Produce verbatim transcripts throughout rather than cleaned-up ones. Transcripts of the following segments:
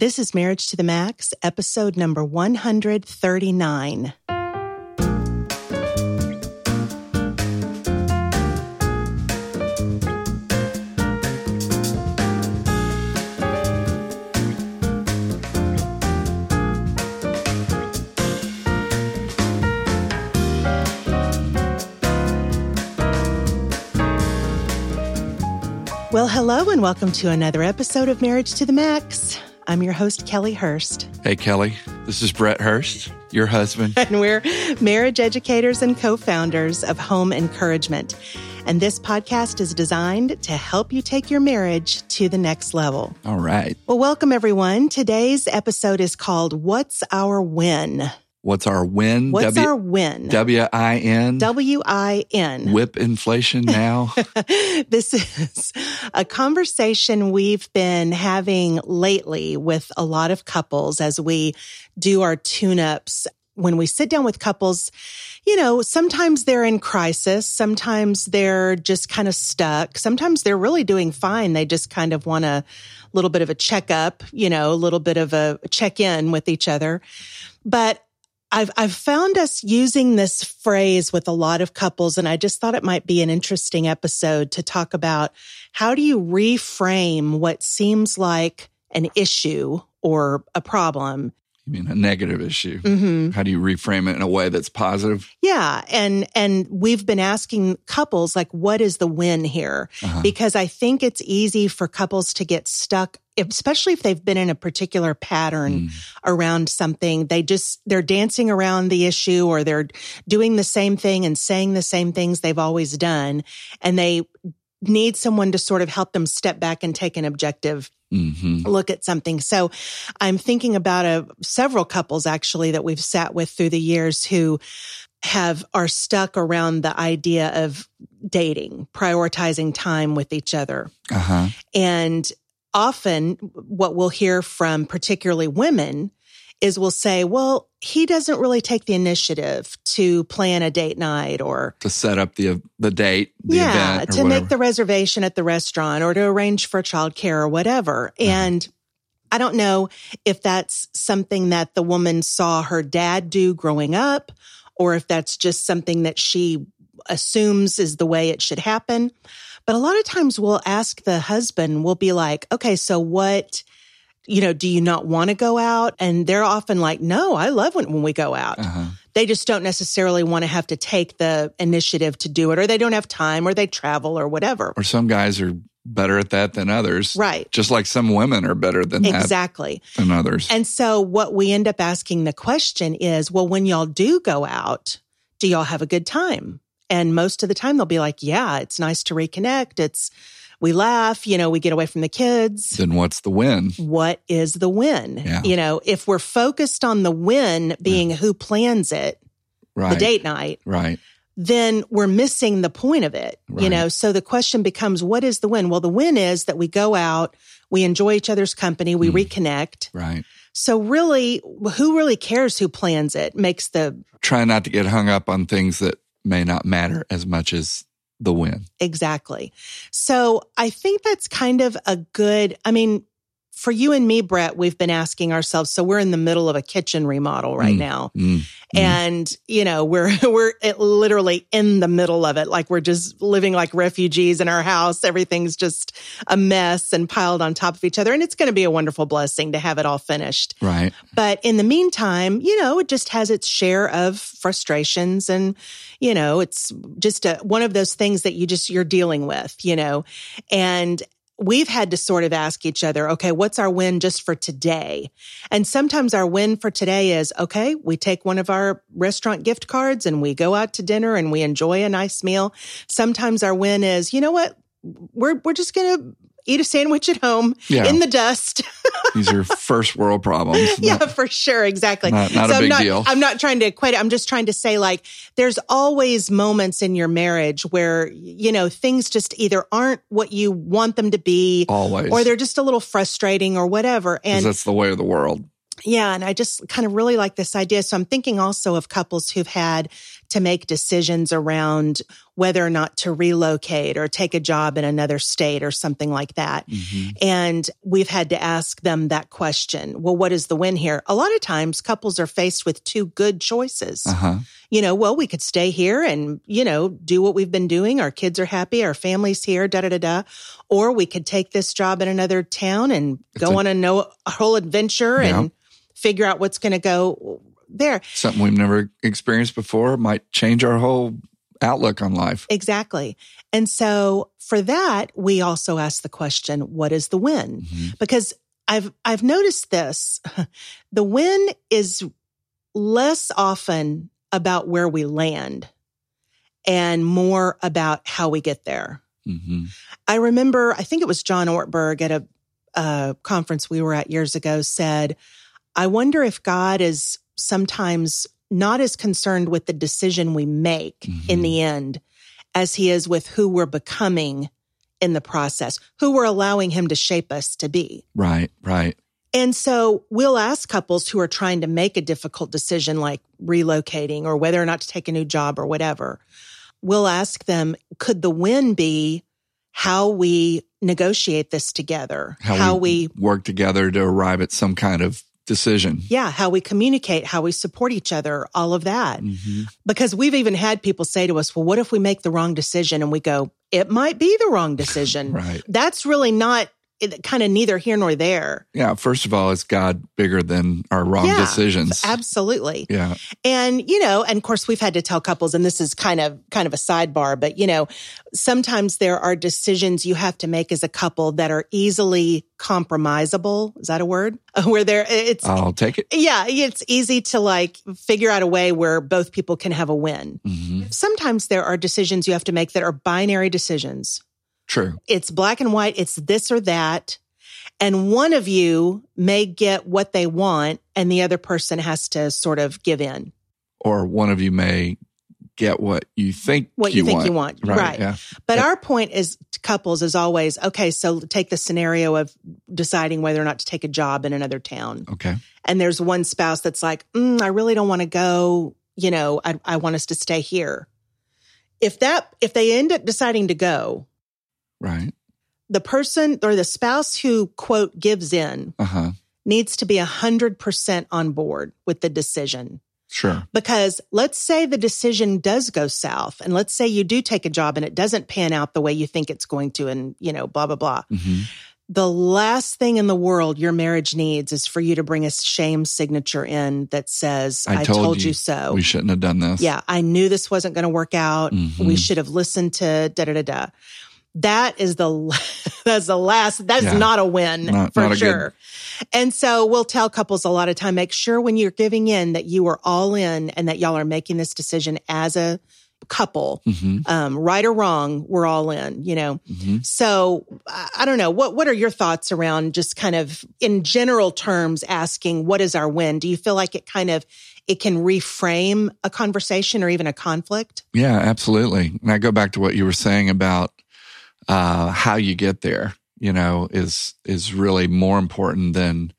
This is Marriage to the Max, episode number one hundred thirty-nine. Well, hello and welcome to another episode of Marriage to the Max. I'm your host, Kelly Hurst. Hey, Kelly. This is Brett Hurst, your husband. And we're marriage educators and co-founders of Home Encouragement. And this podcast is designed to help you take your marriage to the next level. All right. Well, welcome, everyone. Today's episode is called What's Our Win? What's our win? What's w- our win? W I N. W I N. Whip inflation now. This is a conversation we've been having lately with a lot of couples as we do our tune-ups. When we sit down with couples, you know, sometimes they're in crisis. Sometimes they're just kind of stuck. Sometimes they're really doing fine. They just kind of want a little bit of a checkup, you know, a little bit of a check-in with each other. But I've I've found us using this phrase with a lot of couples, and I just thought it might be an interesting episode to talk about how do you reframe what seems like an issue or a problem. You mean a negative issue? Mm-hmm. How do you reframe it in a way that's positive? Yeah, and and we've been asking couples, like, what is the win here? Uh-huh. Because I think it's easy for couples to get stuck, especially if they've been in a particular pattern mm. around something. They just, they're dancing around the issue, or they're doing the same thing and saying the same things they've always done. And they need someone to sort of help them step back and take an objective mm-hmm. look at something. So I'm thinking about a, several couples actually that we've sat with through the years who have are stuck around the idea of dating, prioritizing time with each other. Uh-huh. And often what we'll hear from particularly women is we'll say, well, he doesn't really take the initiative to plan a date night or to set up the the date, the yeah, event or to whatever. Make the reservation at the restaurant or to arrange for childcare or whatever. Uh-huh. And I don't know if that's something that the woman saw her dad do growing up or if that's just something that she assumes is the way it should happen. But a lot of times we'll ask the husband, we'll be like, okay, so what, you know, do you not want to go out? And they're often like, no, I love when, when we go out. Uh-huh. They just don't necessarily want to have to take the initiative to do it, or they don't have time, or they travel or whatever. Or some guys are better at that than others. Right. Just like some women are better than exactly. that than others. And so what we end up asking the question is, well, when y'all do go out, do y'all have a good time? And most of the time they'll be like, yeah, it's nice to reconnect. It's, we laugh, you know, we get away from the kids. Then what's the win? What is the win? Yeah. You know, if we're focused on the win being yeah. who plans it, right. the date night, right. then we're missing the point of it, right. you know? So the question becomes, what is the win? Well, the win is that we go out, we enjoy each other's company, we mm. reconnect. Right. So really, who really cares who plans it makes the... Try not to get hung up on things that may not matter as much as the win. Exactly. So I think that's kind of a good, I mean, for you and me, Brett, we've been asking ourselves, so we're in the middle of a kitchen remodel right mm, now. Mm, and, mm. you know, we're we're literally in the middle of it. Like we're just living like refugees in our house. Everything's just a mess and piled on top of each other. And it's going to be a wonderful blessing to have it all finished. Right. But in the meantime, you know, it just has its share of frustrations. And, you know, it's just a, one of those things that you just, you're dealing with, you know, and we've had to sort of ask each other, okay, what's our win just for today? And sometimes our win for today is, okay, we take one of our restaurant gift cards and we go out to dinner and we enjoy a nice meal. Sometimes our win is, you know what, we're we're just going to eat a sandwich at home yeah. in the dust. These are first world problems. Not, yeah, for sure. Exactly. Not, not so a I'm big not, deal. I'm not trying to equate it. I'm just trying to say, like, there's always moments in your marriage where, you know, things just either aren't what you want them to be. Always. Or they're just a little frustrating or whatever. And that's the way of the world. Yeah. And I just kind of really like this idea. So I'm thinking also of couples who've had to make decisions around whether or not to relocate or take a job in another state or something like that. Mm-hmm. And we've had to ask them that question. Well, what is the win here? A lot of times couples are faced with two good choices. Uh-huh. You know, well, we could stay here and, you know, do what we've been doing. Our kids are happy. Our family's here, da-da-da-da. Or we could take this job in another town and it's go a, on a, no, a whole adventure yeah. and figure out what's going to go there. Something we've never experienced before might change our whole outlook on life. Exactly. And so for that, we also ask the question, what is the win? Mm-hmm. Because I've I've noticed this. The win is less often about where we land and more about how we get there. Mm-hmm. I remember, I think it was John Ortberg at a, a conference we were at years ago said, I wonder if God is sometimes not as concerned with the decision we make mm-hmm. in the end as he is with who we're becoming in the process, who we're allowing him to shape us to be. Right, right. And so we'll ask couples who are trying to make a difficult decision like relocating or whether or not to take a new job or whatever, we'll ask them, could the win be how we negotiate this together? How, how we, we work together to arrive at some kind of decision. Yeah, how we communicate, how we support each other, all of that. Mm-hmm. Because we've even had people say to us, well, what if we make the wrong decision? And we go, it might be the wrong decision. Right. That's really not It kind of neither here nor there. Yeah. First of all, is God bigger than our wrong yeah, decisions? Absolutely. Yeah. And, you know, and of course we've had to tell couples, and this is kind of, kind of a sidebar, but you know, sometimes there are decisions you have to make as a couple that are easily compromisable. Is that a word? Where there it's, I'll take it. Yeah. It's easy to like figure out a way where both people can have a win. Mm-hmm. Sometimes there are decisions you have to make that are binary decisions. True. It's black and white. It's this or that. And one of you may get what they want and the other person has to sort of give in. Or one of you may get what you think what you, you think want. you want. Right. right. Yeah. But yeah. our point is to couples is always, okay, so take the scenario of deciding whether or not to take a job in another town. Okay. And there's one spouse that's like, mm, I really don't want to go. You know, I, I want us to stay here. If that, if they end up deciding to go, right. The person or the spouse who, quote, gives in uh-huh. needs to be one hundred percent on board with the decision. Sure. Because let's say the decision does go south and let's say you do take a job and it doesn't pan out the way you think it's going to and, you know, blah, blah, blah. Mm-hmm. The last thing in the world your marriage needs is for you to bring a shame signature in that says, I, I told, told you, you so. We shouldn't have done this. Yeah. I knew this wasn't going to work out. Mm-hmm. We should have listened to da, da, da, da. That is the that's the last, that's yeah. not a win not, for not sure. Good... And so we'll tell couples a lot of time, make sure when you're giving in that you are all in and that y'all are making this decision as a couple, mm-hmm. um, right or wrong, we're all in, you know? Mm-hmm. So I don't know, what, what are your thoughts around just kind of in general terms asking, what is our win? Do you feel like it kind of, it can reframe a conversation or even a conflict? Yeah, absolutely. And I go back to what you were saying about Uh, how you get there, you know, is is really more important than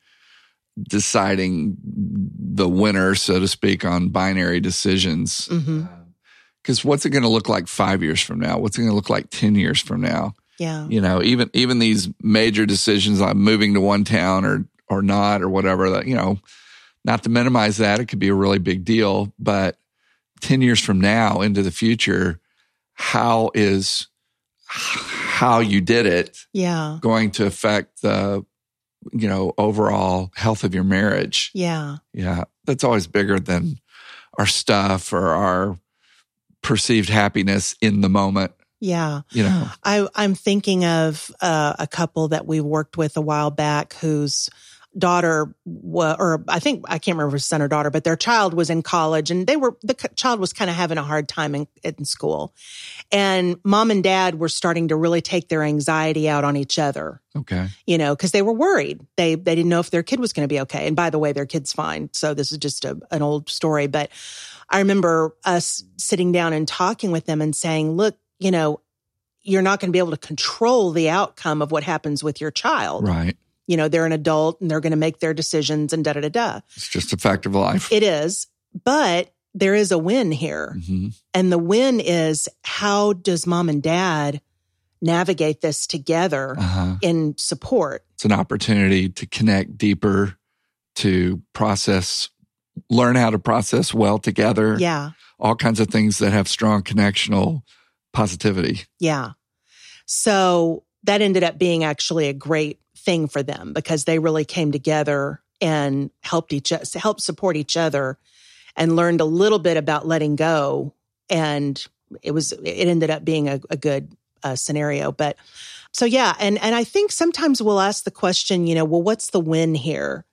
deciding the winner, so to speak, on binary decisions. Because mm-hmm. what's it going to look like five years from now? What's it going to look like ten years from now? Yeah, you know, even even these major decisions like moving to one town or or not or whatever. That you know, not to minimize that, it could be a really big deal. But ten years from now into the future, how is how you did it yeah. going to affect the, you know, overall health of your marriage. Yeah. Yeah. That's always bigger than our stuff or our perceived happiness in the moment. Yeah. You know, I, I'm thinking of uh, a couple that we worked with a while back whose daughter, wa- or I think, I can't remember if it was son or daughter, but their child was in college and they were, the child was kind of having a hard time in, in school. And mom and dad were starting to really take their anxiety out on each other. Okay. You know, because they were worried. They they didn't know if their kid was going to be okay. And by the way, their kid's fine. So this is just a, an old story. But I remember us sitting down and talking with them and saying, look, you know, you're not going to be able to control the outcome of what happens with your child. Right. You know, they're an adult and they're going to make their decisions and da, da, da, da. It's just a fact of life. It is. But there is a win here. Mm-hmm. And the win is, how does mom and dad navigate this together uh-huh. in support? It's an opportunity to connect deeper, to process, learn how to process well together. Yeah. All kinds of things that have strong connectional positivity. Yeah. So that ended up being actually a great thing for them, because they really came together and helped each helped support each other and learned a little bit about letting go. And it was it ended up being a, a good uh, scenario. But so, yeah. And, and I think sometimes we'll ask the question, you know, well, what's the win here?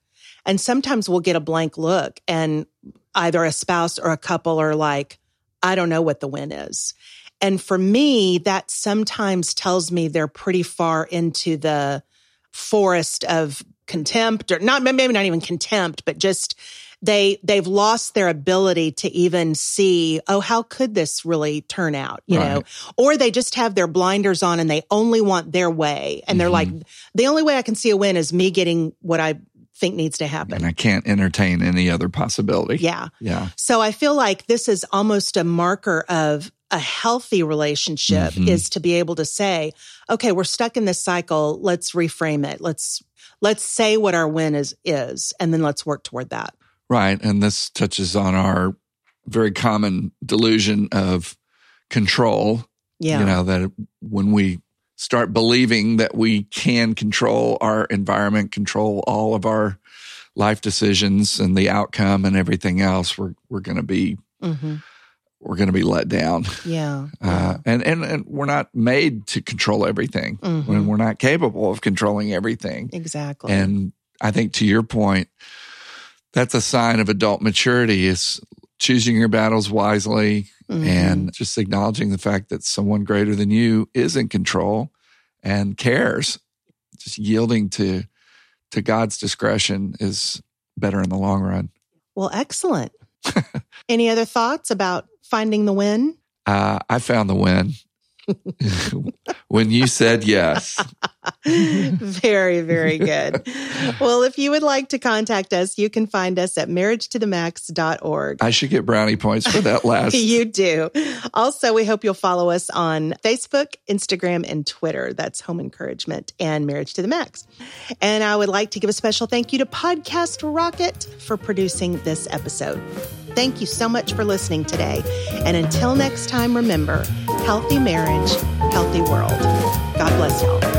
And sometimes we'll get a blank look, and either a spouse or a couple are like, I don't know what the win is. And for me, that sometimes tells me they're pretty far into the forest of contempt, or not, maybe not even contempt, but just they, they've lost their ability to even see, oh, how could this really turn out? You right. know, or they just have their blinders on and they only want their way. And mm-hmm. they're like, the only way I can see a win is me getting what I think needs to happen. And I can't entertain any other possibility. Yeah. Yeah. So I feel like this is almost a marker of a healthy relationship, mm-hmm. is to be able to say, okay, we're stuck in this cycle. Let's reframe it. Let's let's say what our win is, is, and then let's work toward that. Right. And this touches on our very common delusion of control. Yeah. You know, that when we start believing that we can control our environment, control all of our life decisions and the outcome and everything else, we're we're going to be mm-hmm. we're going to be let down. Yeah, uh, and, and and we're not made to control everything, mm-hmm. when we're not capable of controlling everything. Exactly. And I think, to your point, that's a sign of adult maturity, is choosing your battles wisely. Mm-hmm. And just acknowledging the fact that someone greater than you is in control and cares. Just yielding to to God's discretion is better in the long run. Well, excellent. Any other thoughts about finding the win? Uh, I found the win when you said yes. Very, very good. Well, if you would like to contact us, you can find us at marriage to the max dot org. I should get brownie points for that last. You do. Also, we hope you'll follow us on Facebook, Instagram, and Twitter. That's Home Encouragement and Marriage to the Max. And I would like to give a special thank you to Podcast Rocket for producing this episode. Thank you so much for listening today. And until next time, remember, healthy marriage, healthy world. God bless y'all.